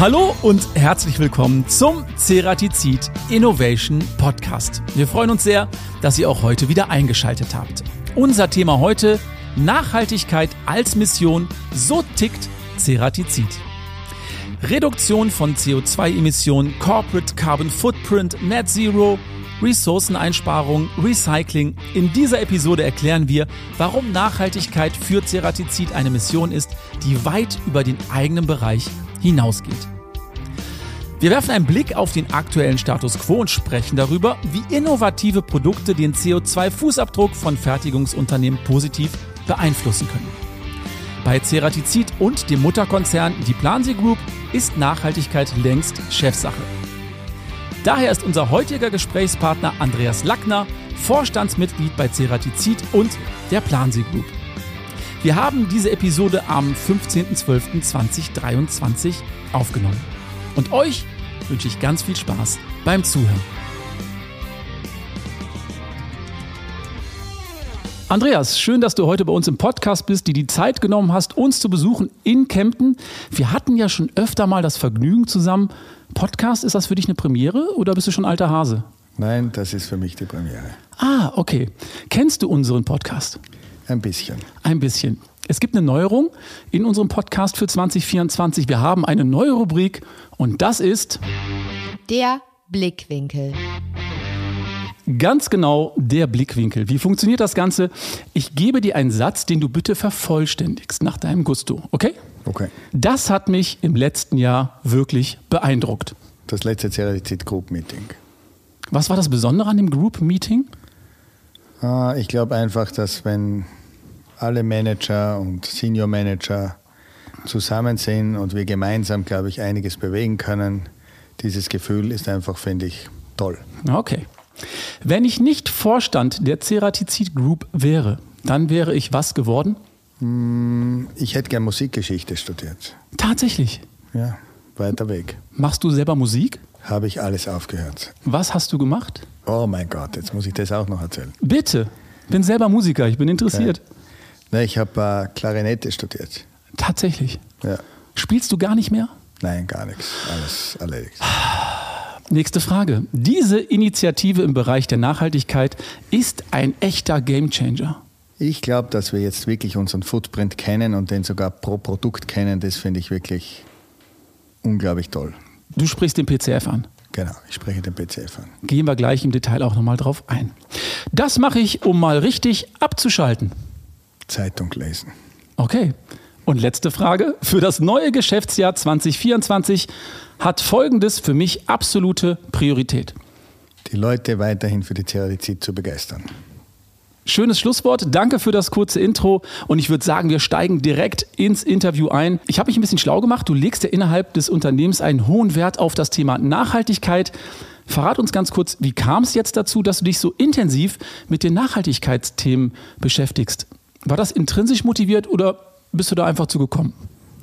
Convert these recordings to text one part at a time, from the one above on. Hallo und herzlich willkommen zum Ceratizit Innovation Podcast. Wir freuen uns sehr, dass ihr auch heute wieder eingeschaltet habt. Unser Thema heute: Nachhaltigkeit als Mission, so tickt Ceratizit. Reduktion von CO2-Emissionen, Corporate Carbon Footprint, Net Zero, Ressourceneinsparung, Recycling. In dieser Episode erklären wir, warum Nachhaltigkeit für Ceratizit eine Mission ist, die weit über den eigenen Bereich hinausgeht. Wir werfen einen Blick auf den aktuellen Status quo und sprechen darüber, wie innovative Produkte den CO2-Fußabdruck von Fertigungsunternehmen positiv beeinflussen können. Bei Ceratizit und dem Mutterkonzern, die Plansee Group, ist Nachhaltigkeit längst Chefsache. Daher ist unser heutiger Gesprächspartner Andreas Lackner, Vorstandsmitglied bei Ceratizit und der Plansee Group. Wir haben diese Episode am 15.12.2023 aufgenommen. Und euch wünsche ich ganz viel Spaß beim Zuhören. Andreas, schön, dass du heute bei uns im Podcast bist, die Zeit genommen hast, uns zu besuchen in Kempten. Wir hatten ja schon öfter mal das Vergnügen zusammen. Podcast, ist das für dich eine Premiere oder bist du schon alter Hase? Nein, das ist für mich die Premiere. Ah, okay. Kennst du unseren Podcast? Ein bisschen. Ein bisschen. Es gibt eine Neuerung in unserem Podcast für 2024. Wir haben eine neue Rubrik und das ist der Blickwinkel. Ganz genau, der Blickwinkel. Wie funktioniert das Ganze? Ich gebe dir einen Satz, den du bitte vervollständigst nach deinem Gusto, okay? Okay. Das hat mich im letzten Jahr wirklich beeindruckt. Das letzte Ceratizit Group Meeting. Was war das Besondere an dem Group Meeting? Ich glaube einfach, dass wenn alle Manager und Senior Manager zusammen sind und wir gemeinsam, glaube ich, einiges bewegen können, dieses Gefühl ist einfach, finde ich, toll. Okay. Wenn ich nicht Vorstand der Ceratizit Group wäre, dann wäre ich was geworden? Ich hätte gern Musikgeschichte studiert. Tatsächlich? Ja, weiter weg. Machst du selber Musik? Habe ich alles aufgehört. Was hast du gemacht? Oh mein Gott, jetzt muss ich das auch noch erzählen. Bitte, ich bin selber Musiker, ich bin interessiert. Ja. Na, ich habe Klarinette studiert. Tatsächlich? Ja. Spielst du gar nicht mehr? Nein, gar nichts. Alles erledigt. Nächste Frage. Diese Initiative im Bereich der Nachhaltigkeit ist ein echter Gamechanger. Ich glaube, dass wir jetzt wirklich unseren Footprint kennen und den sogar pro Produkt kennen. Das finde ich wirklich unglaublich toll. Du sprichst den PCF an. Genau, ich spreche den PCF an. Gehen wir gleich im Detail auch nochmal drauf ein. Das mache ich, um mal richtig abzuschalten. Zeitung lesen. Okay. Und letzte Frage. Für das neue Geschäftsjahr 2024 hat Folgendes für mich absolute Priorität: Die Leute weiterhin für die Ceratizit zu begeistern. Schönes Schlusswort. Danke für das kurze Intro. Und ich würde sagen, wir steigen direkt ins Interview ein. Ich habe mich ein bisschen schlau gemacht. Du legst ja innerhalb des Unternehmens einen hohen Wert auf das Thema Nachhaltigkeit. Verrat uns ganz kurz, wie kam es jetzt dazu, dass du dich so intensiv mit den Nachhaltigkeitsthemen beschäftigst? War das intrinsisch motiviert oder bist du da einfach zugekommen?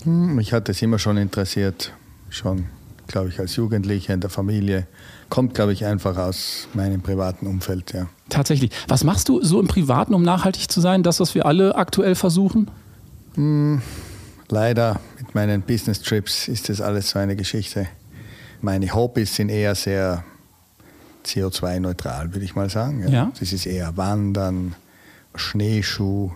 Mich hat das immer schon interessiert. Schon, glaube ich, als Jugendlicher in der Familie. Kommt, glaube ich, einfach aus meinem privaten Umfeld, ja. Tatsächlich. Was machst du so im Privaten, um nachhaltig zu sein? Das, was wir alle aktuell versuchen? Leider mit meinen Business-Trips ist das alles so eine Geschichte. Meine Hobbys sind eher sehr CO2-neutral, würde ich mal sagen. Ja. Ja. Das ist eher Wandern, Schneeschuh,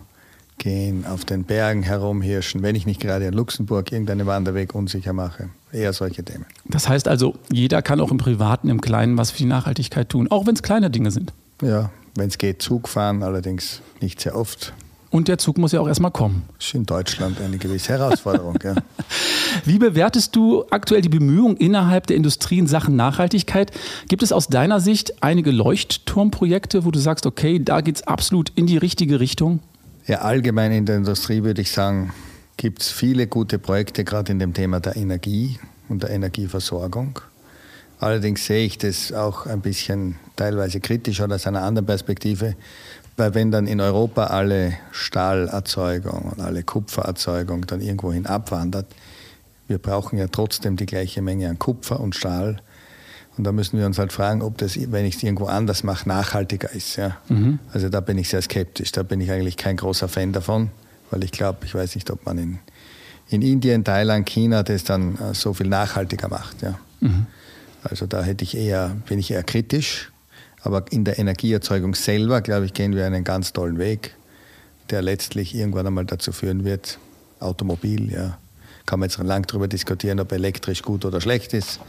gehen, auf den Bergen herumhirschen, wenn ich nicht gerade in Luxemburg irgendeinen Wanderweg unsicher mache. Eher solche Themen. Das heißt also, jeder kann auch im Privaten, im Kleinen was für die Nachhaltigkeit tun, auch wenn es kleine Dinge sind. Ja, wenn es geht, Zug fahren, allerdings nicht sehr oft. Und der Zug muss ja auch erstmal kommen. Das ist in Deutschland eine gewisse Herausforderung. Ja. Wie bewertest du aktuell die Bemühungen innerhalb der Industrie in Sachen Nachhaltigkeit? Gibt es aus deiner Sicht einige Leuchtturmprojekte, wo du sagst, okay, da geht es absolut in die richtige Richtung? Ja, allgemein in der Industrie würde ich sagen, gibt es viele gute Projekte, gerade in dem Thema der Energie und der Energieversorgung. Allerdings sehe ich das auch ein bisschen teilweise kritisch oder aus einer anderen Perspektive, weil wenn dann in Europa alle Stahlerzeugung und alle Kupfererzeugung dann irgendwohin abwandert, wir brauchen ja trotzdem die gleiche Menge an Kupfer und Stahl. Und da müssen wir uns halt fragen, ob das, wenn ich es irgendwo anders mache, nachhaltiger ist. Ja? Mhm. Also da bin ich sehr skeptisch. Da bin ich eigentlich kein großer Fan davon, weil ich glaube, ich weiß nicht, ob man in in Indien, Thailand, China das dann so viel nachhaltiger macht. Ja. Mhm. Also da bin ich eher kritisch. Aber in der Energieerzeugung selber, glaube ich, gehen wir einen ganz tollen Weg, der letztlich irgendwann einmal dazu führen wird, Automobil, ja. Kann man jetzt lang darüber diskutieren, ob elektrisch gut oder schlecht ist.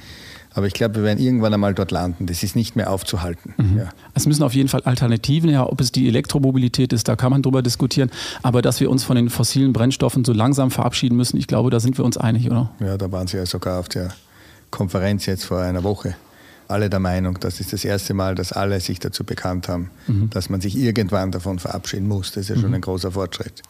Aber ich glaube, wir werden irgendwann einmal dort landen. Das ist nicht mehr aufzuhalten. Mhm. Ja. Es müssen auf jeden Fall Alternativen her, ob es die Elektromobilität ist, da kann man drüber diskutieren. Aber dass wir uns von den fossilen Brennstoffen so langsam verabschieden müssen, ich glaube, da sind wir uns einig, oder? Ja, da waren Sie ja sogar auf der Konferenz jetzt vor einer Woche. Alle der Meinung, das ist das erste Mal, dass alle sich dazu bekannt haben, dass man sich irgendwann davon verabschieden muss. Das ist ja schon ein großer Fortschritt.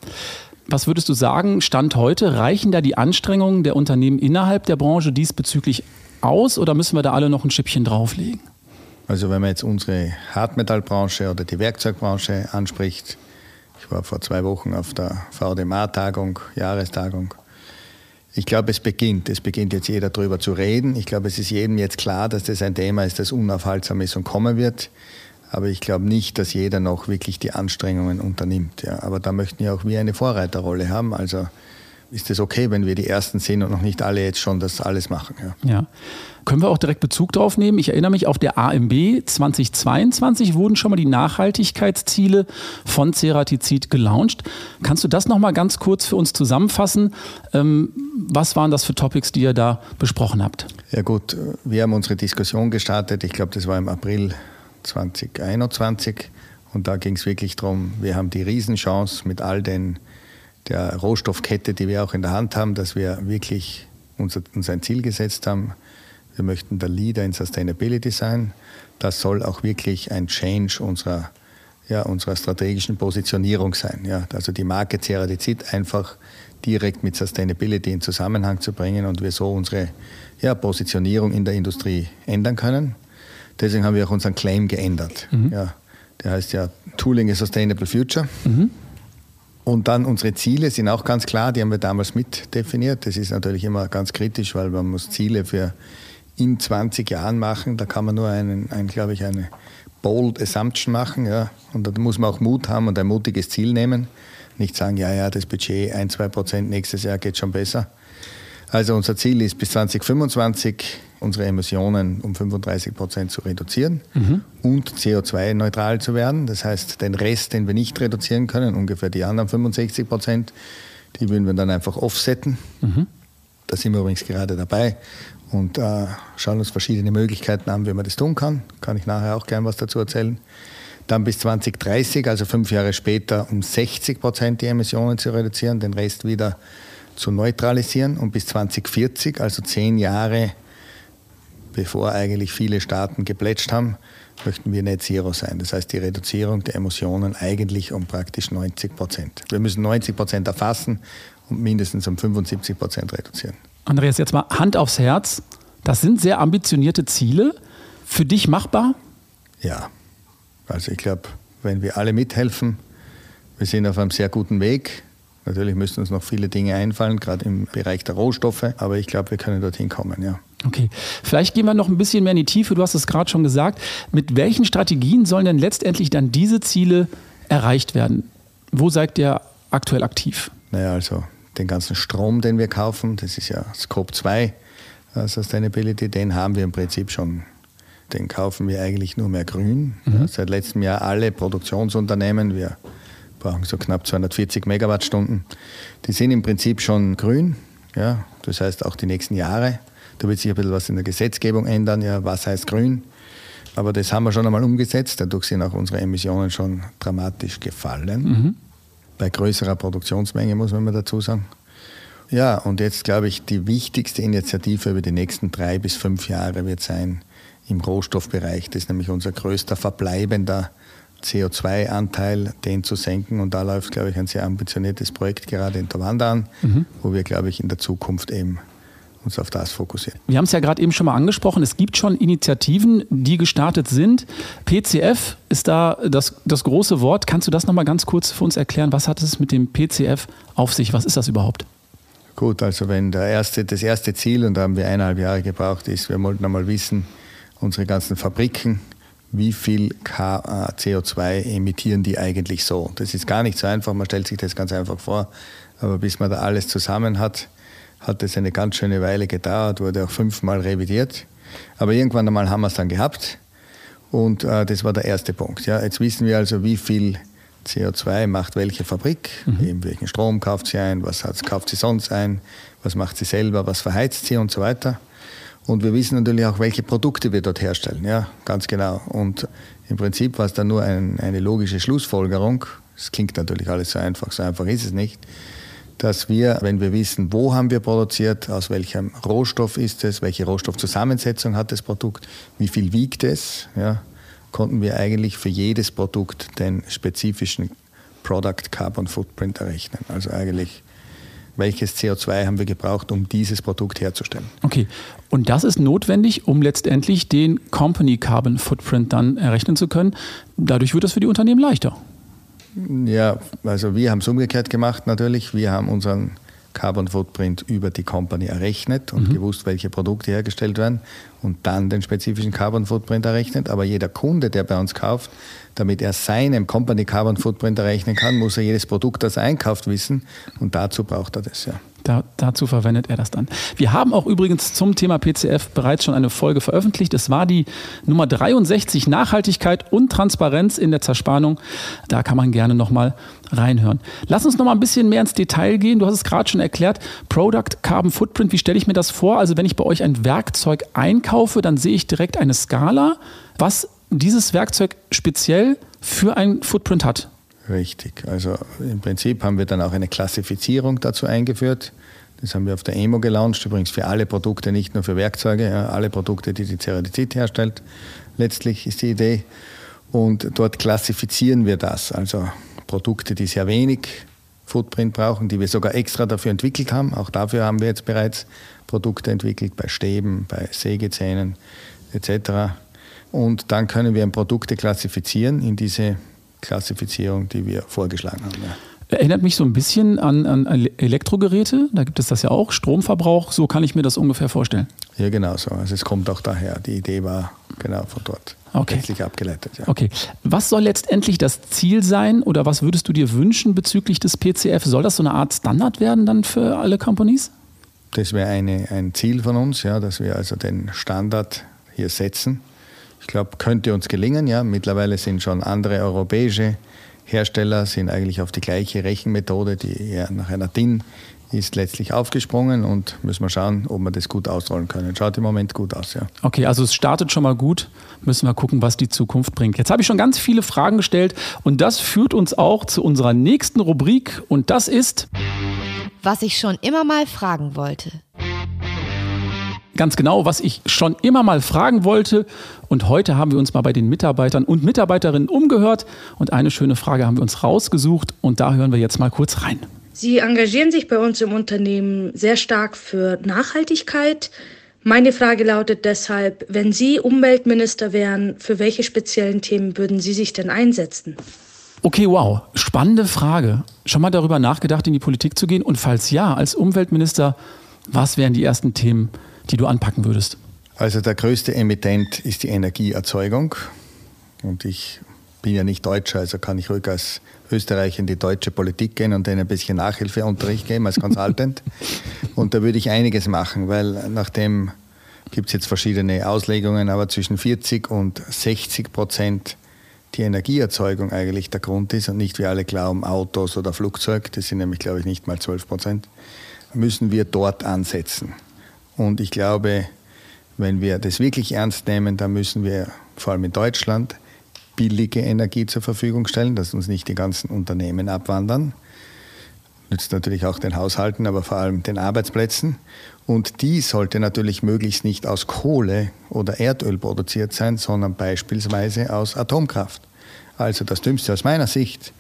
Was würdest du sagen, Stand heute, reichen da die Anstrengungen der Unternehmen innerhalb der Branche diesbezüglich aus oder müssen wir da alle noch ein Schippchen drauflegen? Also wenn man jetzt unsere Hartmetallbranche oder die Werkzeugbranche anspricht, ich war vor 2 Wochen auf der VDMA-Tagung, Jahrestagung. Ich glaube, es beginnt jetzt jeder drüber zu reden. Ich glaube, es ist jedem jetzt klar, dass das ein Thema ist, das unaufhaltsam ist und kommen wird. Aber ich glaube nicht, dass jeder noch wirklich die Anstrengungen unternimmt. Ja. Aber da möchten ja auch wir eine Vorreiterrolle haben. Also ist es okay, wenn wir die Ersten sind und noch nicht alle jetzt schon das alles machen. Ja. Ja. Können wir auch direkt Bezug drauf nehmen? Ich erinnere mich, auf der AMB 2022 wurden schon mal die Nachhaltigkeitsziele von Ceratizit gelauncht. Kannst du das nochmal ganz kurz für uns zusammenfassen? Was waren das für Topics, die ihr da besprochen habt? Ja gut, wir haben unsere Diskussion gestartet. Ich glaube, das war im April 2021. Und da ging es wirklich darum, wir haben die Riesenchance mit all der Rohstoffkette, die wir auch in der Hand haben, dass wir wirklich uns ein Ziel gesetzt haben. Wir möchten der Leader in Sustainability sein. Das soll auch wirklich ein Change unserer strategischen Positionierung sein. Ja. Also die Marke Ceratizit einfach direkt mit Sustainability in Zusammenhang zu bringen und wir so unsere Positionierung in der Industrie ändern können. Deswegen haben wir auch unseren Claim geändert. Mhm. Ja. Der heißt ja Tooling a Sustainable Future. Mhm. Und dann unsere Ziele sind auch ganz klar, die haben wir damals mitdefiniert. Das ist natürlich immer ganz kritisch, weil man muss Ziele für in 20 Jahren machen. Da kann man nur eine bold assumption machen. Ja. Und da muss man auch Mut haben und ein mutiges Ziel nehmen. Nicht sagen, das Budget 1-2% nächstes Jahr geht schon besser. Also unser Ziel ist bis 2025 unsere Emissionen um 35% zu reduzieren und CO2-neutral zu werden. Das heißt, den Rest, den wir nicht reduzieren können, ungefähr die anderen 65%, die würden wir dann einfach offsetten. Mhm. Da sind wir übrigens gerade dabei und schauen uns verschiedene Möglichkeiten an, wie man das tun kann. Kann ich nachher auch gern was dazu erzählen. Dann bis 2030, also 5 Jahre später, um 60% die Emissionen zu reduzieren, den Rest wieder zu neutralisieren. Und bis 2040, also 10 Jahre bevor eigentlich viele Staaten geplätscht haben, möchten wir Net Zero sein. Das heißt, die Reduzierung der Emissionen eigentlich um praktisch 90%. Wir müssen 90% erfassen und mindestens um 75% reduzieren. Andreas, jetzt mal Hand aufs Herz. Das sind sehr ambitionierte Ziele. Für dich machbar? Ja. Also ich glaube, wenn wir alle mithelfen, wir sind auf einem sehr guten Weg. Natürlich müssen uns noch viele Dinge einfallen, gerade im Bereich der Rohstoffe. Aber ich glaube, wir können dorthin kommen, ja. Okay, vielleicht gehen wir noch ein bisschen mehr in die Tiefe. Du hast es gerade schon gesagt. Mit welchen Strategien sollen denn letztendlich dann diese Ziele erreicht werden? Wo seid ihr aktuell aktiv? Naja, also den ganzen Strom, den wir kaufen, das ist ja Scope 2 Sustainability, den haben wir im Prinzip schon. Den kaufen wir eigentlich nur mehr grün. Mhm. Ja, seit letztem Jahr alle Produktionsunternehmen, wir brauchen so knapp 240 Megawattstunden, die sind im Prinzip schon grün. Ja, das heißt auch die nächsten Jahre. Da wird sich ein bisschen was in der Gesetzgebung ändern, ja, was heißt grün. Aber das haben wir schon einmal umgesetzt, dadurch sind auch unsere Emissionen schon dramatisch gefallen. Mhm. Bei größerer Produktionsmenge muss man mal dazu sagen. Ja, und jetzt glaube ich, die wichtigste Initiative über die nächsten 3 bis 5 Jahre wird sein im Rohstoffbereich. Das ist nämlich unser größter verbleibender CO2-Anteil, den zu senken. Und da läuft, glaube ich, ein sehr ambitioniertes Projekt gerade in Towanda an, wo wir, glaube ich, in der Zukunft eben uns auf das fokussieren. Wir haben es ja gerade eben schon mal angesprochen, es gibt schon Initiativen, die gestartet sind. PCF ist da das große Wort. Kannst du das nochmal ganz kurz für uns erklären? Was hat es mit dem PCF auf sich? Was ist das überhaupt? Gut, also wenn das erste Ziel, und da haben wir 1,5 Jahre gebraucht, ist, wir wollten einmal wissen, unsere ganzen Fabriken, wie viel CO2 emittieren die eigentlich so? Das ist gar nicht so einfach, man stellt sich das ganz einfach vor, aber bis man da alles zusammen hat, hat es eine ganz schöne Weile gedauert, wurde auch 5-mal revidiert. Aber irgendwann einmal haben wir es dann gehabt und das war der erste Punkt. Ja. Jetzt wissen wir also, wie viel CO2 macht welche Fabrik, welchen Strom kauft sie ein, was kauft sie sonst ein, was macht sie selber, was verheizt sie und so weiter. Und wir wissen natürlich auch, welche Produkte wir dort herstellen, ja, ganz genau. Und im Prinzip war es dann nur eine logische Schlussfolgerung, das klingt natürlich alles so einfach ist es nicht, dass wir, wenn wir wissen, wo haben wir produziert, aus welchem Rohstoff ist es, welche Rohstoffzusammensetzung hat das Produkt, wie viel wiegt es, ja, konnten wir eigentlich für jedes Produkt den spezifischen Product Carbon Footprint errechnen. Also eigentlich, welches CO2 haben wir gebraucht, um dieses Produkt herzustellen. Okay, und das ist notwendig, um letztendlich den Company Carbon Footprint dann errechnen zu können. Dadurch wird das für die Unternehmen leichter. Ja, also wir haben es umgekehrt gemacht natürlich. Wir haben unseren Carbon Footprint über die Company errechnet und gewusst, welche Produkte hergestellt werden und dann den spezifischen Carbon Footprint errechnet. Aber jeder Kunde, der bei uns kauft, damit er seinen Company Carbon Footprint errechnen kann, muss er jedes Produkt, das er einkauft, wissen und dazu braucht er das, ja. Dazu verwendet er das dann. Wir haben auch übrigens zum Thema PCF bereits schon eine Folge veröffentlicht. Es war die Nummer 63, Nachhaltigkeit und Transparenz in der Zerspanung. Da kann man gerne nochmal reinhören. Lass uns nochmal ein bisschen mehr ins Detail gehen. Du hast es gerade schon erklärt, Product Carbon Footprint, wie stelle ich mir das vor? Also wenn ich bei euch ein Werkzeug einkaufe, dann sehe ich direkt eine Skala, was dieses Werkzeug speziell für einen Footprint hat. Richtig. Also im Prinzip haben wir dann auch eine Klassifizierung dazu eingeführt. Das haben wir auf der EMO gelauncht, übrigens für alle Produkte, nicht nur für Werkzeuge, ja, alle Produkte, die Ceratizit herstellt. Letztlich ist die Idee. Und dort klassifizieren wir das. Also Produkte, die sehr wenig Footprint brauchen, die wir sogar extra dafür entwickelt haben. Auch dafür haben wir jetzt bereits Produkte entwickelt, bei Stäben, bei Sägezähnen etc. Und dann können wir Produkte klassifizieren in diese Klassifizierung, die wir vorgeschlagen haben. Ja. Erinnert mich so ein bisschen an Elektrogeräte, da gibt es das ja auch, Stromverbrauch, so kann ich mir das ungefähr vorstellen. Ja, genau so. Also es kommt auch daher. Die Idee war genau von dort letztlich abgeleitet. Ja. Okay. Was soll letztendlich das Ziel sein oder was würdest du dir wünschen bezüglich des PCF? Soll das so eine Art Standard werden dann für alle Companies? Das wäre ein Ziel von uns, ja, dass wir also den Standard hier setzen. Ich glaube, könnte uns gelingen. Ja. Mittlerweile sind schon andere europäische Hersteller, sind eigentlich auf die gleiche Rechenmethode, die eher nach einer DIN ist, letztlich aufgesprungen und müssen wir schauen, ob wir das gut ausrollen können. Schaut im Moment gut aus, ja. Okay, also es startet schon mal gut. Müssen wir gucken, was die Zukunft bringt. Jetzt habe ich schon ganz viele Fragen gestellt und das führt uns auch zu unserer nächsten Rubrik und das ist... Was ich schon immer mal fragen wollte. Ganz genau, was ich schon immer mal fragen wollte. Und heute haben wir uns mal bei den Mitarbeitern und Mitarbeiterinnen umgehört. Und eine schöne Frage haben wir uns rausgesucht. Und da hören wir jetzt mal kurz rein. Sie engagieren sich bei uns im Unternehmen sehr stark für Nachhaltigkeit. Meine Frage lautet deshalb, wenn Sie Umweltminister wären, für welche speziellen Themen würden Sie sich denn einsetzen? Okay, wow, spannende Frage. Schon mal darüber nachgedacht, in die Politik zu gehen? Und falls ja, als Umweltminister, was wären die ersten Themen, die du anpacken würdest? Also der größte Emittent ist die Energieerzeugung. Und ich bin ja nicht Deutscher, also kann ich ruhig als Österreicher in die deutsche Politik gehen und denen ein bisschen Nachhilfeunterricht geben als Consultant. Und da würde ich einiges machen, weil nachdem gibt es jetzt verschiedene Auslegungen, aber zwischen 40% und 60% die Energieerzeugung eigentlich der Grund ist und nicht wie alle glauben Autos oder Flugzeug, das sind nämlich glaube ich nicht mal 12%, müssen wir dort ansetzen. Und ich glaube, wenn wir das wirklich ernst nehmen, dann müssen wir vor allem in Deutschland billige Energie zur Verfügung stellen, dass uns nicht die ganzen Unternehmen abwandern. Nützt natürlich auch den Haushalten, aber vor allem den Arbeitsplätzen. Und die sollte natürlich möglichst nicht aus Kohle oder Erdöl produziert sein, sondern beispielsweise aus Atomkraft. Also das Dümmste aus meiner Sicht,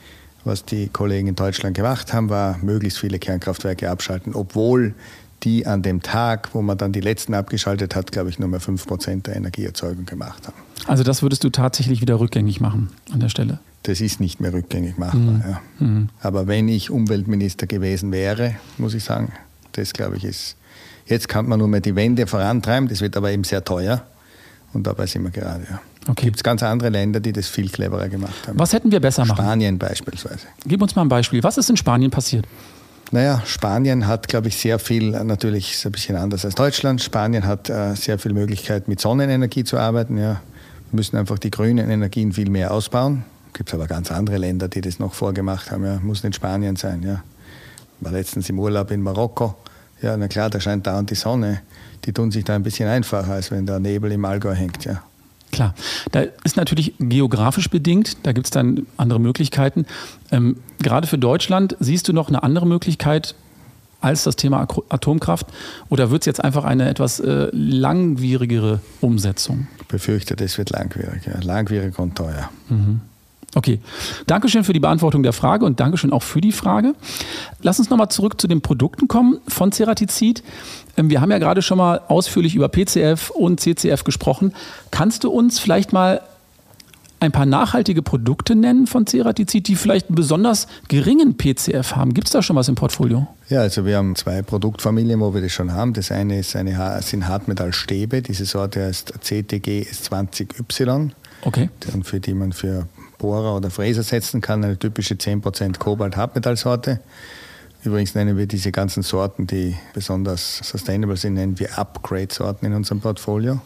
was die Kollegen in Deutschland gemacht haben, war, möglichst viele Kernkraftwerke abschalten, obwohl die an dem Tag, wo man dann die letzten abgeschaltet hat, glaube ich, nur mehr 5% der Energieerzeugung gemacht haben. Also das würdest du tatsächlich wieder rückgängig machen an der Stelle? Das ist nicht mehr rückgängig machbar, ja. Aber wenn ich Umweltminister gewesen wäre, muss ich sagen, das glaube ich ist... Jetzt kann man nur mehr die Wende vorantreiben, das wird aber eben sehr teuer und dabei sind wir gerade, ja. Okay. Gibt es ganz andere Länder, die das viel cleverer gemacht haben. Was hätten wir besser machen? Spanien beispielsweise. Gib uns mal ein Beispiel. Was ist in Spanien passiert? Naja, Spanien hat, glaube ich, sehr viel, natürlich ist ein bisschen anders als Deutschland. Spanien hat sehr viel Möglichkeit, mit Sonnenenergie zu arbeiten. Ja, wir müssen einfach die grünen Energien viel mehr ausbauen. Gibt es aber ganz andere Länder, die das noch vorgemacht haben. Ja, muss nicht Spanien sein. Ja, war letztens im Urlaub in Marokko. Ja, na klar, da scheint dauernd die Sonne. Die tun sich da ein bisschen einfacher, als wenn der Nebel im Allgäu hängt. Ja. Klar, da ist natürlich geografisch bedingt, da gibt es dann andere Möglichkeiten. Gerade für Deutschland siehst du noch eine andere Möglichkeit als das Thema Atomkraft oder wird es jetzt einfach eine etwas langwierigere Umsetzung? Ich befürchte, das wird langwierig. Ja. Langwierig und teuer. Mhm. Okay, Dankeschön für die Beantwortung der Frage und Dankeschön auch für die Frage. Lass uns nochmal zurück zu den Produkten kommen von Ceratizit. Wir haben ja gerade schon mal ausführlich über PCF und CCF gesprochen. Kannst du uns vielleicht mal ein paar nachhaltige Produkte nennen von Ceratizit, die vielleicht einen besonders geringen PCF haben? Gibt es da schon was im Portfolio? Ja, also wir haben zwei Produktfamilien, wo wir das schon haben. Das eine ist sind Hartmetallstäbe. Diese Sorte heißt CTG S20Y. Okay. Für die man für Bohrer oder Fräser setzen kann, eine typische 10% Kobalt-Hartmetallsorte. Übrigens nennen wir diese ganzen Sorten, die besonders sustainable sind, nennen wir Upgrade-Sorten in unserem Portfolio.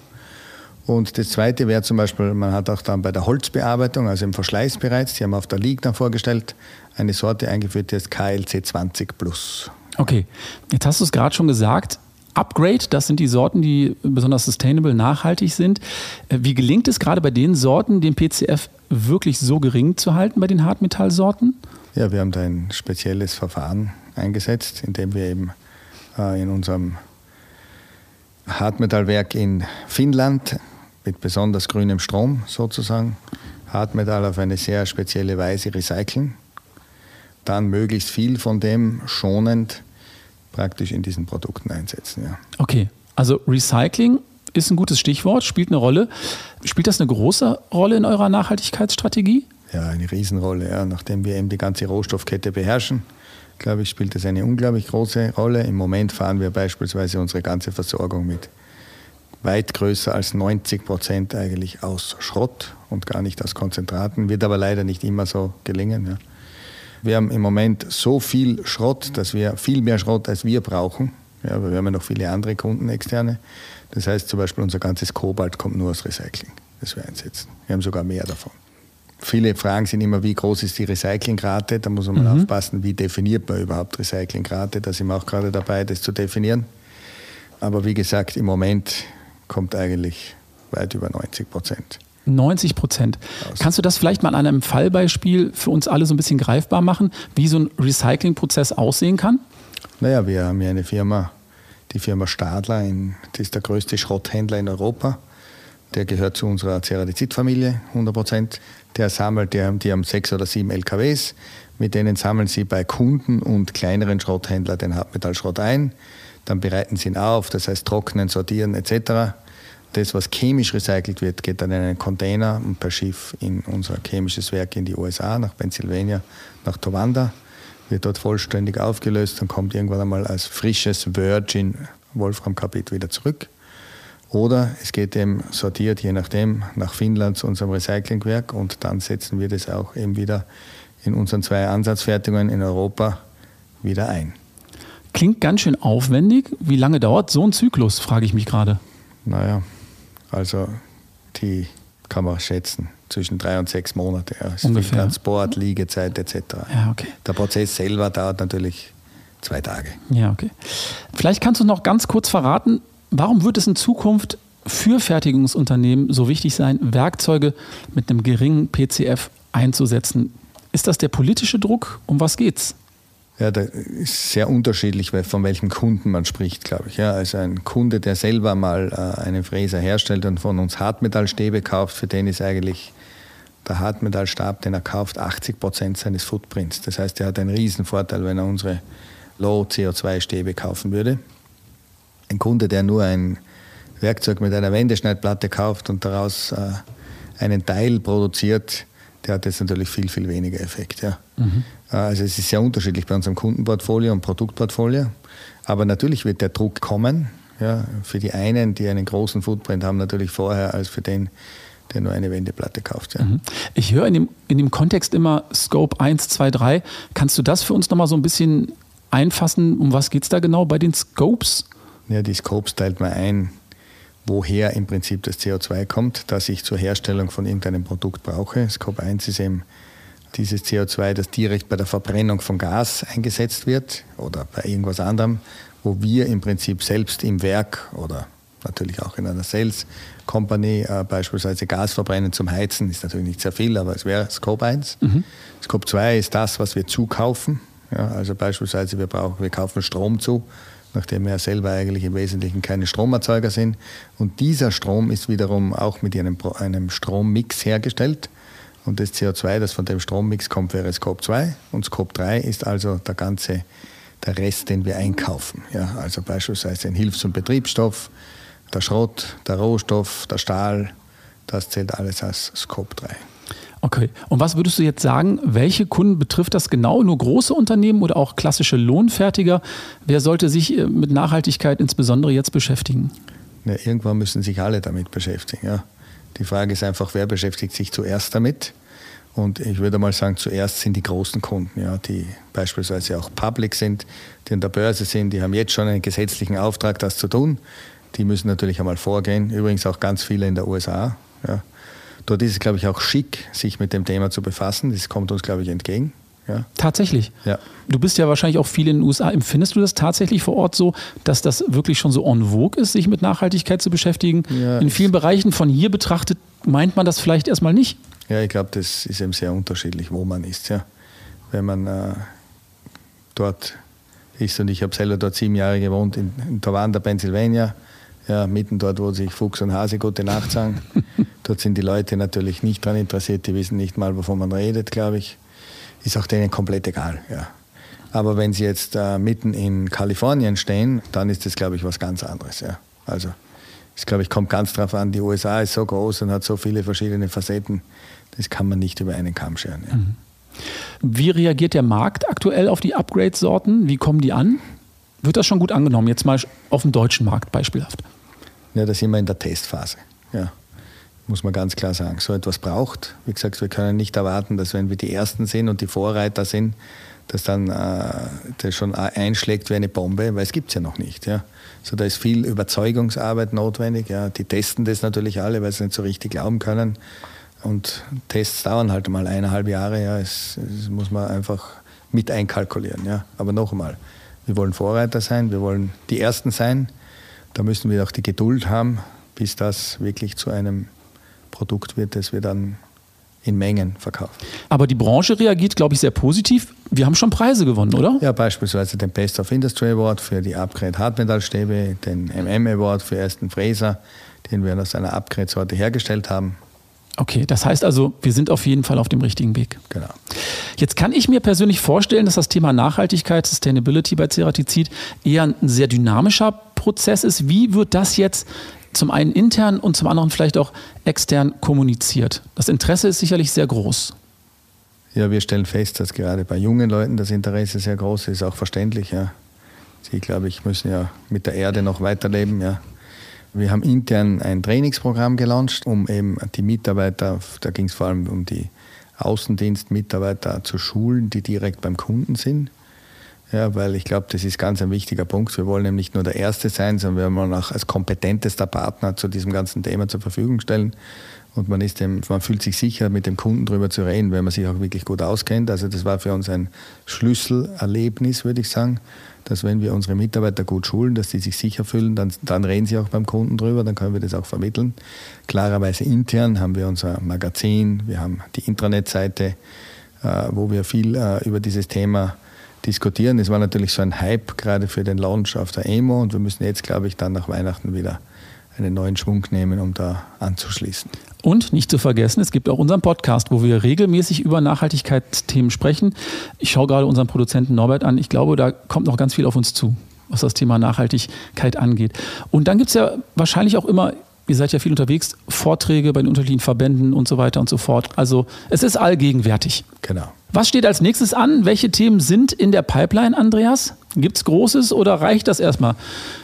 Und das zweite wäre zum Beispiel, man hat auch dann bei der Holzbearbeitung, also im Verschleiß bereits, die haben wir auf der Liegner vorgestellt, eine Sorte eingeführt, die heißt KLC 20+. Okay, jetzt hast du es gerade schon gesagt, Upgrade, das sind die Sorten, die besonders sustainable, nachhaltig sind. Wie gelingt es gerade bei den Sorten, den PCF wirklich so gering zu halten bei den Hartmetallsorten? Ja, wir haben da ein spezielles Verfahren eingesetzt, indem wir eben in unserem Hartmetallwerk in Finnland mit besonders grünem Strom sozusagen Hartmetall auf eine sehr spezielle Weise recyceln, dann möglichst viel von dem schonend praktisch in diesen Produkten einsetzen. Ja. Okay, also Recycling ist ein gutes Stichwort, spielt eine Rolle. Spielt das eine große Rolle in eurer Nachhaltigkeitsstrategie? Ja, eine Riesenrolle. Ja. Nachdem wir eben die ganze Rohstoffkette beherrschen, glaube ich, spielt das eine unglaublich große Rolle. Im Moment fahren wir beispielsweise unsere ganze Versorgung mit weit größer als 90% eigentlich aus Schrott und gar nicht aus Konzentraten. Wird aber leider nicht immer so gelingen. Ja. Wir haben im Moment so viel Schrott, dass wir viel mehr Schrott als wir brauchen. Ja, aber wir haben ja noch viele andere Kunden, externe. Das heißt zum Beispiel, unser ganzes Kobalt kommt nur aus Recycling, das wir einsetzen. Wir haben sogar mehr davon. Viele Fragen sind immer, wie groß ist die Recyclingrate? Da muss man mal aufpassen, wie definiert man überhaupt Recyclingrate? Da sind wir auch gerade dabei, das zu definieren. Aber wie gesagt, im Moment kommt eigentlich weit über 90%. 90%. Kannst du das vielleicht mal an einem Fallbeispiel für uns alle so ein bisschen greifbar machen, wie so ein Recyclingprozess aussehen kann? Naja, wir haben ja eine Firma, die Firma Stadler, die ist der größte Schrotthändler in Europa. Der gehört zu unserer Ceratizit-Familie, 100%. Die haben 6 oder 7 LKWs, mit denen sammeln sie bei Kunden und kleineren Schrotthändlern den Hartmetallschrott ein. Dann bereiten sie ihn auf, das heißt trocknen, sortieren etc. Das, was chemisch recycelt wird, geht dann in einen Container und per Schiff in unser chemisches Werk in die USA, nach Pennsylvania, nach Towanda. Wird dort vollständig aufgelöst und kommt irgendwann einmal als frisches Virgin Wolframkarbid wieder zurück. Oder es geht eben sortiert, je nachdem, nach Finnland zu unserem Recyclingwerk und dann setzen wir das auch eben wieder in unseren 2 Ansatzfertigungen in Europa wieder ein. Klingt ganz schön aufwendig. Wie lange dauert so ein Zyklus, frage ich mich gerade. Naja, also die kann man schätzen. Zwischen 3 und 6 Monate. Ja. Es ist viel Transport, Liegezeit etc. Ja, okay. Der Prozess selber dauert natürlich 2 Tage. Ja, okay. Vielleicht kannst du noch ganz kurz verraten, warum wird es in Zukunft für Fertigungsunternehmen so wichtig sein, Werkzeuge mit einem geringen PCF einzusetzen? Ist das der politische Druck? Um was geht's? Ja, da ist sehr unterschiedlich, von welchem Kunden man spricht, glaube ich. Ja, also ein Kunde, der selber mal einen Fräser herstellt und von uns Hartmetallstäbe kauft, für den ist eigentlich der Hartmetallstab, den er kauft, 80% seines Footprints. Das heißt, er hat einen Riesenvorteil, wenn er unsere Low-CO2-Stäbe kaufen würde. Ein Kunde, der nur ein Werkzeug mit einer Wendeschneidplatte kauft und daraus einen Teil produziert, der hat jetzt natürlich viel, viel weniger Effekt. Ja. Mhm. Also es ist sehr unterschiedlich bei unserem Kundenportfolio und Produktportfolio. Aber natürlich wird der Druck kommen. Ja. Für die einen, die einen großen Footprint haben, natürlich vorher als für den, der nur eine Wendeplatte kauft. Ja. Mhm. Ich höre in dem Kontext immer Scope 1, 2, 3. Kannst du das für uns nochmal so ein bisschen einfassen, um was geht es da genau bei den Scopes? Ja, die Scopes teilt man ein, woher im Prinzip das CO2 kommt, das ich zur Herstellung von irgendeinem Produkt brauche. Scope 1 ist eben dieses CO2, das direkt bei der Verbrennung von Gas eingesetzt wird oder bei irgendwas anderem, wo wir im Prinzip selbst im Werk oder natürlich auch in einer Sales Company beispielsweise Gas verbrennen zum Heizen, ist natürlich nicht sehr viel, aber es wäre Scope 1. Mhm. Scope 2 ist das, was wir zukaufen. Ja, also beispielsweise wir kaufen Strom zu, nachdem wir ja selber eigentlich im Wesentlichen keine Stromerzeuger sind. Und dieser Strom ist wiederum auch mit einem Strommix hergestellt. Und das CO2, das von dem Strommix kommt, wäre Scope 2. Und Scope 3 ist also der Rest, den wir einkaufen. Ja, also beispielsweise ein Hilfs- und Betriebsstoff, der Schrott, der Rohstoff, der Stahl, das zählt alles als Scope 3. Okay, und was würdest du jetzt sagen, welche Kunden betrifft das genau? Nur große Unternehmen oder auch klassische Lohnfertiger? Wer sollte sich mit Nachhaltigkeit insbesondere jetzt beschäftigen? Ja, irgendwann müssen sich alle damit beschäftigen. Ja. Die Frage ist einfach, wer beschäftigt sich zuerst damit? Und ich würde mal sagen, zuerst sind die großen Kunden, ja, die beispielsweise auch public sind, die an der Börse sind, die haben jetzt schon einen gesetzlichen Auftrag, das zu tun. Die müssen natürlich einmal vorgehen, übrigens auch ganz viele in der USA. Ja. Dort ist es, glaube ich, auch schick, sich mit dem Thema zu befassen. Das kommt uns, glaube ich, entgegen. Ja. Tatsächlich? Ja. Du bist ja wahrscheinlich auch viel in den USA. Empfindest du das tatsächlich vor Ort so, dass das wirklich schon so en vogue ist, sich mit Nachhaltigkeit zu beschäftigen? Ja, in vielen Bereichen von hier betrachtet meint man das vielleicht erstmal nicht. Ja, ich glaube, das ist eben sehr unterschiedlich, wo man ist. Ja. Wenn man dort ist, und ich habe selber dort 7 Jahre gewohnt, in Towanda, Pennsylvania, ja, mitten dort, wo sich Fuchs und Hase gute Nacht sagen. Dort sind die Leute natürlich nicht daran interessiert, die wissen nicht mal, wovon man redet, glaube ich. Ist auch denen komplett egal. Ja. Aber wenn sie jetzt mitten in Kalifornien stehen, dann ist das, glaube ich, was ganz anderes. Ja. Also es, glaube ich, kommt ganz drauf an, die USA ist so groß und hat so viele verschiedene Facetten, das kann man nicht über einen Kamm scheren. Ja. Mhm. Wie reagiert der Markt aktuell auf die Upgrade-Sorten? Wie kommen die an? Wird das schon gut angenommen? Jetzt mal auf dem deutschen Markt beispielhaft. Ja, da sind wir in der Testphase. Ja. Muss man ganz klar sagen. So etwas braucht. Wie gesagt, wir können nicht erwarten, dass wenn wir die Ersten sind und die Vorreiter sind, dass dann das schon einschlägt wie eine Bombe, weil es gibt es ja noch nicht. Ja. Also da ist viel Überzeugungsarbeit notwendig. Ja. Die testen das natürlich alle, weil sie nicht so richtig glauben können. Und Tests dauern halt mal 1,5 Jahre. Ja. Das muss man einfach mit einkalkulieren. Ja. Aber noch einmal, wir wollen Vorreiter sein, wir wollen die Ersten sein. Da müssen wir auch die Geduld haben, bis das wirklich zu einem Produkt wird, das wir dann in Mengen verkaufen. Aber die Branche reagiert, glaube ich, sehr positiv. Wir haben schon Preise gewonnen, oder? Ja, beispielsweise den Best of Industry Award für die Upgrade Hartmetallstäbe, den MM Award für ersten Fräser, den wir aus einer Upgrade-Sorte hergestellt haben. Okay, das heißt also, wir sind auf jeden Fall auf dem richtigen Weg. Genau. Jetzt kann ich mir persönlich vorstellen, dass das Thema Nachhaltigkeit, Sustainability bei Ceratizit eher ein sehr dynamischer Prozess ist. Wie wird das jetzt zum einen intern und zum anderen vielleicht auch extern kommuniziert? Das Interesse ist sicherlich sehr groß. Ja, wir stellen fest, dass gerade bei jungen Leuten das Interesse sehr groß ist, auch verständlich. Ja. Sie, glaube ich, müssen ja mit der Erde noch weiterleben, ja. Wir haben intern ein Trainingsprogramm gelauncht, um eben die Mitarbeiter, da ging es vor allem um die Außendienstmitarbeiter zu schulen, die direkt beim Kunden sind. Ja, weil ich glaube, das ist ganz ein wichtiger Punkt. Wir wollen eben nicht nur der Erste sein, sondern wir wollen auch als kompetentester Partner zu diesem ganzen Thema zur Verfügung stellen. Und man fühlt sich sicher, mit dem Kunden drüber zu reden, wenn man sich auch wirklich gut auskennt. Also das war für uns ein Schlüsselerlebnis, würde ich sagen, dass wenn wir unsere Mitarbeiter gut schulen, dass die sich sicher fühlen, dann reden sie auch beim Kunden drüber, dann können wir das auch vermitteln. Klarerweise intern haben wir unser Magazin, wir haben die Intranet-Seite, wo wir viel über dieses Thema diskutieren. Es war natürlich so ein Hype gerade für den Launch auf der EMO und wir müssen jetzt, glaube ich, dann nach Weihnachten wieder einen neuen Schwung nehmen, um da anzuschließen. Und nicht zu vergessen, es gibt auch unseren Podcast, wo wir regelmäßig über Nachhaltigkeitsthemen sprechen. Ich schaue gerade unseren Produzenten Norbert an. Ich glaube, da kommt noch ganz viel auf uns zu, was das Thema Nachhaltigkeit angeht. Und dann gibt es ja wahrscheinlich auch immer, ihr seid ja viel unterwegs, Vorträge bei den unterschiedlichen Verbänden und so weiter und so fort. Also es ist allgegenwärtig. Genau. Was steht als nächstes an? Welche Themen sind in der Pipeline, Andreas? Gibt es Großes oder reicht das erstmal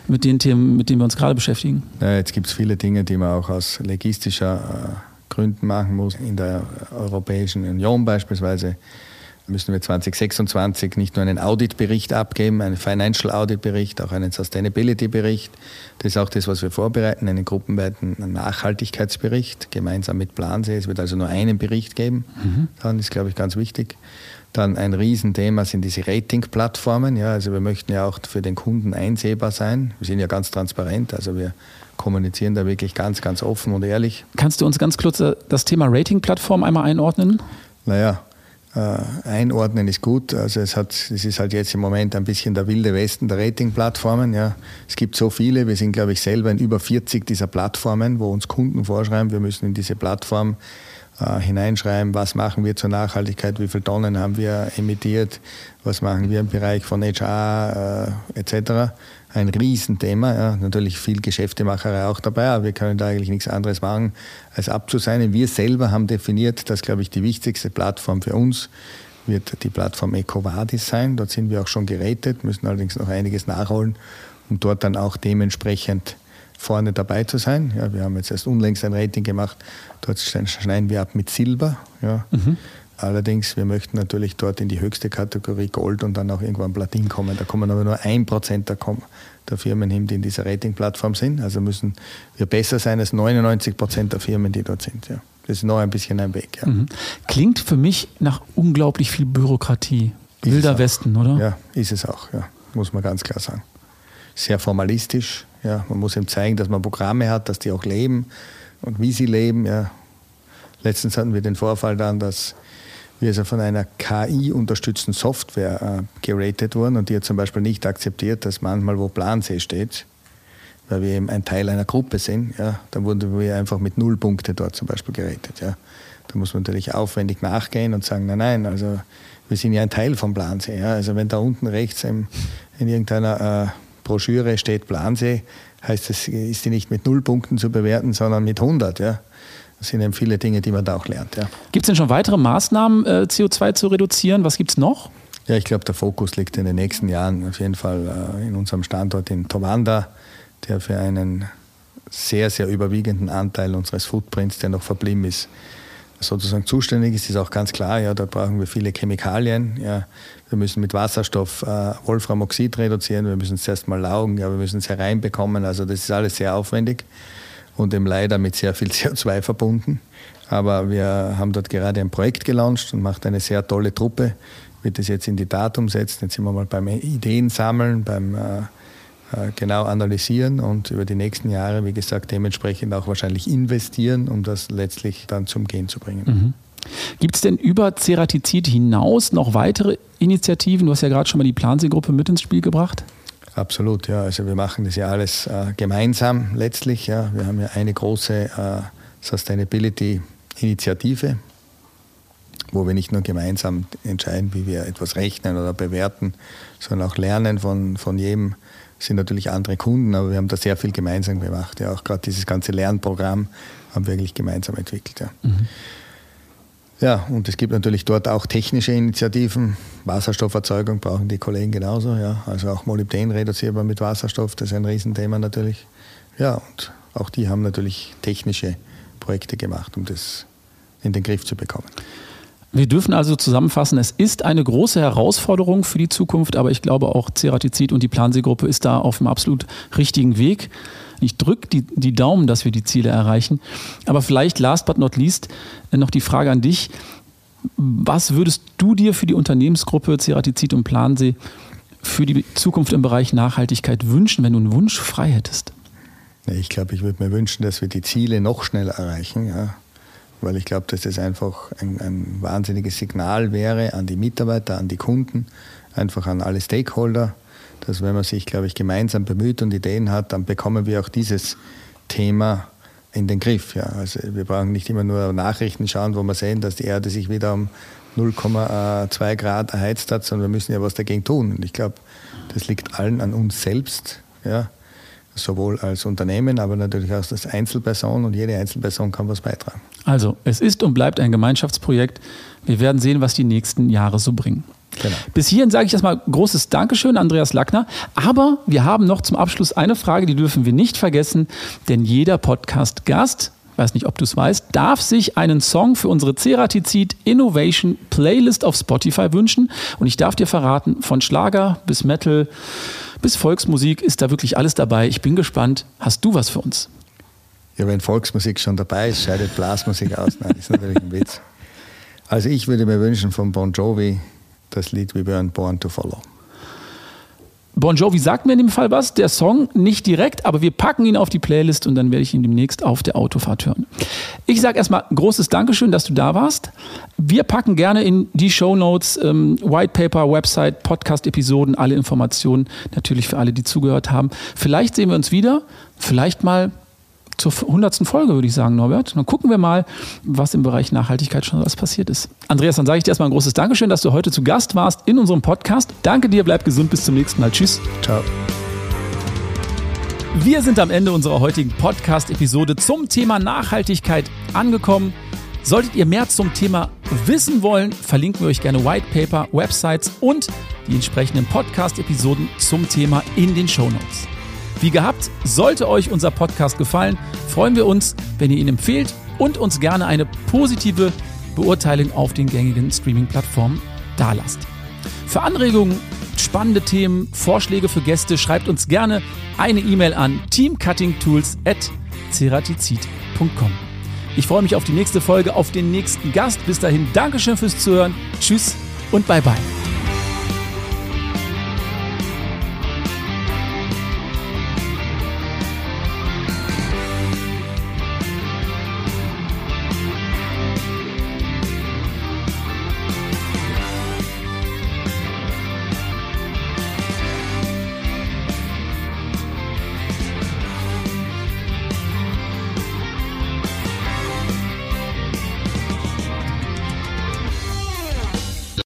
mit den Themen, mit denen wir uns gerade beschäftigen? Ja, jetzt gibt es viele Dinge, die man auch aus logistischer Gründen machen muss, in der Europäischen Union beispielsweise. müssen wir 2026 nicht nur einen Auditbericht abgeben, einen Financial Audit-Bericht, auch einen Sustainability-Bericht. Das ist auch das, was wir vorbereiten, einen gruppenweiten Nachhaltigkeitsbericht, gemeinsam mit Plansee. Es wird also nur einen Bericht geben. Mhm. Dann ist, glaube ich, ganz wichtig. Dann ein Riesenthema sind diese Rating-Plattformen. Ja, also wir möchten ja auch für den Kunden einsehbar sein. Wir sind ja ganz transparent, also wir kommunizieren da wirklich ganz, ganz offen und ehrlich. Kannst du uns ganz kurz das Thema Rating-Plattform einmal einordnen? Naja, einordnen ist gut. Also es ist halt jetzt im Moment ein bisschen der wilde Westen der Rating-Plattformen. Ja. Es gibt so viele. Wir sind, glaube ich, selber in über 40 dieser Plattformen, wo uns Kunden vorschreiben, wir müssen in diese Plattform hineinschreiben, was machen wir zur Nachhaltigkeit, wie viele Tonnen haben wir emittiert, was machen wir im Bereich von HR etc. Ein Riesenthema, ja. Natürlich viel Geschäftemacherei auch dabei, aber wir können da eigentlich nichts anderes machen, als abzuseinen. Wir selber haben definiert, dass, glaube ich, die wichtigste Plattform für uns wird die Plattform EcoVadis sein. Dort sind wir auch schon geratet, müssen allerdings noch einiges nachholen, um dort dann auch dementsprechend vorne dabei zu sein. Ja, wir haben jetzt erst unlängst ein Rating gemacht, dort schneiden wir ab mit Silber. Ja. Mhm. Allerdings, wir möchten natürlich dort in die höchste Kategorie Gold und dann auch irgendwann Platin kommen. Da kommen aber nur 1% der Firmen hin, die in dieser Rating-Plattform sind. Also müssen wir besser sein als 99% der Firmen, die dort sind. Ja. Das ist noch ein bisschen ein Weg. Ja. Mhm. Klingt für mich nach unglaublich viel Bürokratie. Wilder Westen, oder? Ja, ist es auch. Ja. Muss man ganz klar sagen. Sehr formalistisch. Ja, man muss ihm zeigen, dass man Programme hat, dass die auch leben und wie sie leben. Ja. Letztens hatten wir den Vorfall dann, dass wir also von einer KI-unterstützten Software geratet wurden und die hat zum Beispiel nicht akzeptiert, dass manchmal wo Plansee steht, weil wir eben ein Teil einer Gruppe sind. Ja. Dann wurden wir einfach mit 0 Punkte dort zum Beispiel geratet. Ja. Da muss man natürlich aufwendig nachgehen und sagen, nein, also wir sind ja ein Teil von Plansee. Ja. Also wenn da unten rechts in irgendeiner Broschüre steht Plansee, heißt das, ist die nicht mit 0 Punkten zu bewerten, sondern mit 100. Ja. Das sind eben viele Dinge, die man da auch lernt. Ja. Gibt es denn schon weitere Maßnahmen, CO2 zu reduzieren? Was gibt es noch? Ja, ich glaube, der Fokus liegt in den nächsten Jahren auf jeden Fall in unserem Standort in Towanda, der für einen sehr, sehr überwiegenden Anteil unseres Footprints, der noch verblieben ist, sozusagen zuständig ist, ist auch ganz klar, ja, da brauchen wir viele Chemikalien, ja, wir müssen mit Wasserstoff Wolframoxid reduzieren, wir müssen es erst mal laugen, ja, wir müssen es hereinbekommen, also das ist alles sehr aufwendig und eben leider mit sehr viel CO2 verbunden, aber wir haben dort gerade ein Projekt gelauncht und macht eine sehr tolle Truppe, wird das jetzt in die Tat umsetzt, jetzt sind wir mal beim Ideen sammeln, beim genau analysieren und über die nächsten Jahre, wie gesagt, dementsprechend auch wahrscheinlich investieren, um das letztlich dann zum Gehen zu bringen. Mhm. Gibt es denn über Ceratizit hinaus noch weitere Initiativen? Du hast ja gerade schon mal die Plansee-Gruppe mit ins Spiel gebracht. Absolut, ja. Also wir machen das ja alles gemeinsam letztlich. Ja. Wir haben ja eine große Sustainability-Initiative, wo wir nicht nur gemeinsam entscheiden, wie wir etwas rechnen oder bewerten, sondern auch lernen von jedem. Das sind natürlich andere Kunden, aber wir haben da sehr viel gemeinsam gemacht. Ja, auch gerade dieses ganze Lernprogramm haben wir wirklich gemeinsam entwickelt. Ja. Mhm. Ja, und es gibt natürlich dort auch technische Initiativen. Wasserstofferzeugung brauchen die Kollegen genauso. Ja. Also auch Molybden reduzierbar mit Wasserstoff, das ist ein Riesenthema natürlich. Ja, und auch die haben natürlich technische Projekte gemacht, um das in den Griff zu bekommen. Wir dürfen also zusammenfassen, es ist eine große Herausforderung für die Zukunft, aber ich glaube auch Ceratizit und die Plansee-Gruppe ist da auf dem absolut richtigen Weg. Ich drücke die Daumen, dass wir die Ziele erreichen. Aber vielleicht last but not least noch die Frage an dich. Was würdest du dir für die Unternehmensgruppe Ceratizit und Plansee für die Zukunft im Bereich Nachhaltigkeit wünschen, wenn du einen Wunsch frei hättest? Ich glaube, ich würde mir wünschen, dass wir die Ziele noch schneller erreichen, ja. Weil ich glaube, dass das einfach ein wahnsinniges Signal wäre an die Mitarbeiter, an die Kunden, einfach an alle Stakeholder, dass wenn man sich, glaube ich, gemeinsam bemüht und Ideen hat, dann bekommen wir auch dieses Thema in den Griff. Ja. Also wir brauchen nicht immer nur Nachrichten schauen, wo wir sehen, dass die Erde sich wieder um 0,2 Grad erheizt hat, sondern wir müssen ja was dagegen tun. Und ich glaube, das liegt allen an uns selbst, ja. Sowohl als Unternehmen, aber natürlich auch als Einzelperson und jede Einzelperson kann was beitragen. Also, es ist und bleibt ein Gemeinschaftsprojekt. Wir werden sehen, was die nächsten Jahre so bringen. Genau. Bis hierhin sage ich erstmal großes Dankeschön, Andreas Lackner. Aber wir haben noch zum Abschluss eine Frage, die dürfen wir nicht vergessen, denn jeder Podcast-Gast weiß nicht, ob du es weißt, darf sich einen Song für unsere Ceratizit Innovation Playlist auf Spotify wünschen. Und ich darf dir verraten, von Schlager bis Metal bis Volksmusik ist da wirklich alles dabei. Ich bin gespannt. Hast du was für uns? Ja, wenn Volksmusik schon dabei ist, scheidet Blasmusik aus. Nein, das ist natürlich ein Witz. Also ich würde mir wünschen von Bon Jovi das Lied "We Were Born to Follow". Bon Jovi sagt mir in dem Fall was, der Song nicht direkt, aber wir packen ihn auf die Playlist und dann werde ich ihn demnächst auf der Autofahrt hören. Ich sage erstmal großes Dankeschön, dass du da warst. Wir packen gerne in die Shownotes, White Paper, Website, Podcast-Episoden, alle Informationen, natürlich für alle, die zugehört haben. Vielleicht sehen wir uns wieder, vielleicht mal zur 100. Folge, würde ich sagen, Norbert. Dann gucken wir mal, was im Bereich Nachhaltigkeit schon was passiert ist. Andreas, dann sage ich dir erstmal ein großes Dankeschön, dass du heute zu Gast warst in unserem Podcast. Danke dir, bleib gesund, bis zum nächsten Mal. Tschüss. Ciao. Wir sind am Ende unserer heutigen Podcast-Episode zum Thema Nachhaltigkeit angekommen. Solltet ihr mehr zum Thema wissen wollen, verlinken wir euch gerne White Paper, Websites und die entsprechenden Podcast-Episoden zum Thema in den Shownotes. Wie gehabt, sollte euch unser Podcast gefallen, freuen wir uns, wenn ihr ihn empfehlt und uns gerne eine positive Beurteilung auf den gängigen Streaming-Plattformen dalasst. Für Anregungen, spannende Themen, Vorschläge für Gäste, schreibt uns gerne eine E-Mail an teamcuttingtools@ceratizit.com. Ich freue mich auf die nächste Folge, auf den nächsten Gast. Bis dahin, Dankeschön fürs Zuhören, tschüss und bye bye.